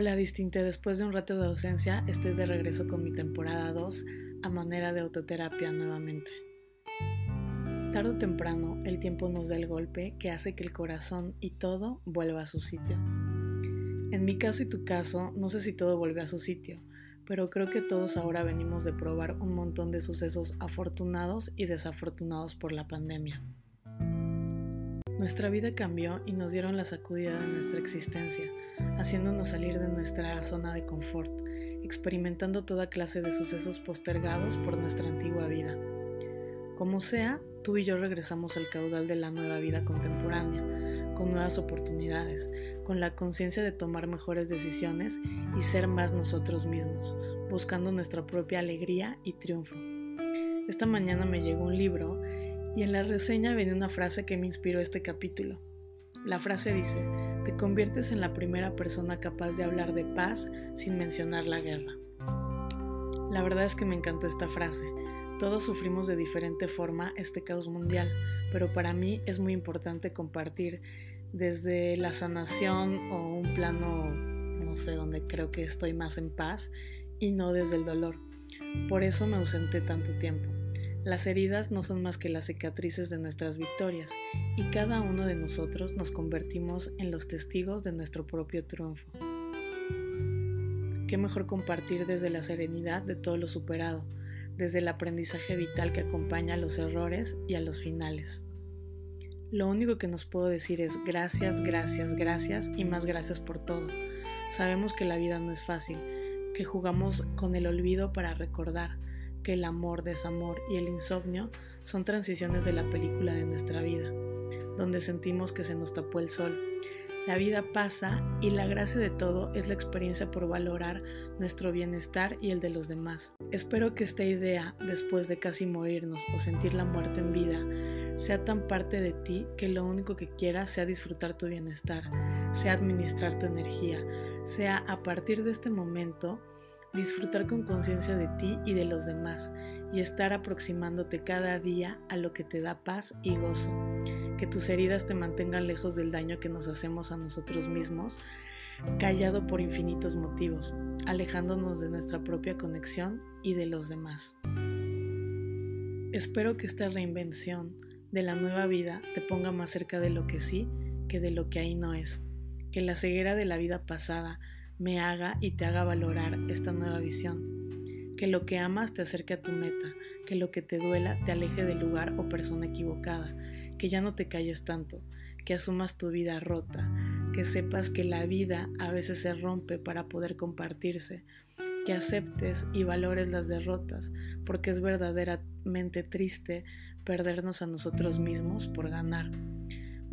Hola Distinte, después de un rato de ausencia estoy de regreso con mi temporada 2 a manera de autoterapia nuevamente. Tarde o temprano el tiempo nos da el golpe que hace que el corazón y todo vuelva a su sitio. En mi caso y tu caso no sé si todo vuelve a su sitio, pero creo que todos ahora venimos de probar un montón de sucesos afortunados y desafortunados por la pandemia. Nuestra vida cambió y nos dieron la sacudida de nuestra existencia, haciéndonos salir de nuestra zona de confort, experimentando toda clase de sucesos postergados por nuestra antigua vida. Como sea, tú y yo regresamos al caudal de la nueva vida contemporánea, con nuevas oportunidades, con la conciencia de tomar mejores decisiones y ser más nosotros mismos, buscando nuestra propia alegría y triunfo. Esta mañana me llegó un libro y en la reseña viene una frase que me inspiró este capítulo. La frase dice: te conviertes en la primera persona capaz de hablar de paz sin mencionar la guerra. La verdad es que me encantó esta frase. Todos sufrimos de diferente forma este caos mundial, pero para mí es muy importante compartir desde la sanación o un plano, no sé, donde creo que estoy más en paz y no desde el dolor. Por eso me ausenté tanto tiempo. Las heridas no son más que las cicatrices de nuestras victorias y cada uno de nosotros nos convertimos en los testigos de nuestro propio triunfo. Qué mejor compartir desde la serenidad de todo lo superado, desde el aprendizaje vital que acompaña a los errores y a los finales. Lo único que nos puedo decir es gracias, gracias, gracias y más gracias por todo. Sabemos que la vida no es fácil, que jugamos con el olvido para recordar, que el amor, desamor y el insomnio son transiciones de la película de nuestra vida, donde sentimos que se nos tapó el sol. La vida pasa y la gracia de todo es la experiencia por valorar nuestro bienestar y el de los demás. Espero que esta idea, después de casi morirnos o sentir la muerte en vida, sea tan parte de ti que lo único que quieras sea disfrutar tu bienestar, sea administrar tu energía, sea a partir de este momento disfrutar con conciencia de ti y de los demás y estar aproximándote cada día a lo que te da paz y gozo. Que tus heridas te mantengan lejos del daño que nos hacemos a nosotros mismos, callado por infinitos motivos, alejándonos de nuestra propia conexión y de los demás. Espero que esta reinvención de la nueva vida te ponga más cerca de lo que sí que de lo que ahí no es. Que la ceguera de la vida pasada me haga y te haga valorar esta nueva visión, que lo que amas te acerque a tu meta, que lo que te duela te aleje del lugar o persona equivocada, que ya no te calles tanto, que asumas tu vida rota, que sepas que la vida a veces se rompe para poder compartirse, que aceptes y valores las derrotas, porque es verdaderamente triste perdernos a nosotros mismos por ganar.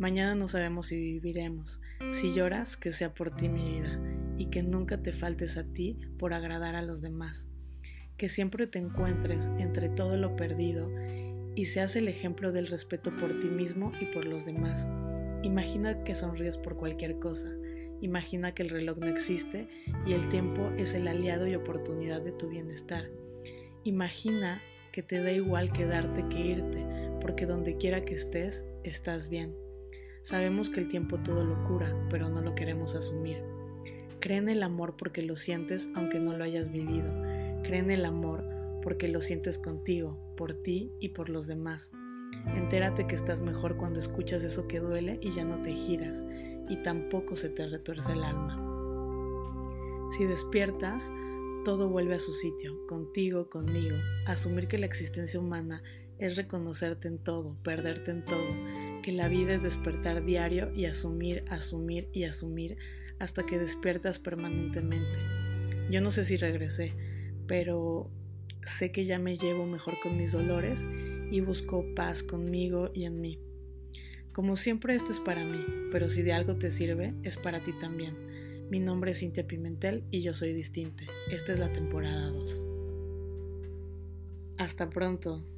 Mañana no sabemos si viviremos. Si lloras, que sea por ti, mi vida, y que nunca te faltes a ti por agradar a los demás. Que siempre te encuentres entre todo lo perdido y seas el ejemplo del respeto por ti mismo y por los demás. Imagina que sonríes por cualquier cosa. Imagina que el reloj no existe y el tiempo es el aliado y oportunidad de tu bienestar. Imagina que te da igual quedarte que irte, porque donde quiera que estés, estás bien. Sabemos que el tiempo todo lo cura, pero no lo queremos asumir. Cree en el amor porque lo sientes aunque no lo hayas vivido. Cree en el amor porque lo sientes contigo, por ti y por los demás. Entérate que estás mejor cuando escuchas eso que duele y ya no te giras, y tampoco se te retuerce el alma. Si despiertas, todo vuelve a su sitio, contigo, conmigo. Asumir que la existencia humana es reconocerte en todo, perderte en todo. Que la vida es despertar diario y asumir, asumir y asumir hasta que despiertas permanentemente. Yo no sé si regresé, pero sé que ya me llevo mejor con mis dolores y busco paz conmigo y en mí. Como siempre, esto es para mí, pero si de algo te sirve, es para ti también. Mi nombre es Cintia Pimentel y yo soy Distinte. Esta es la temporada 2. Hasta pronto.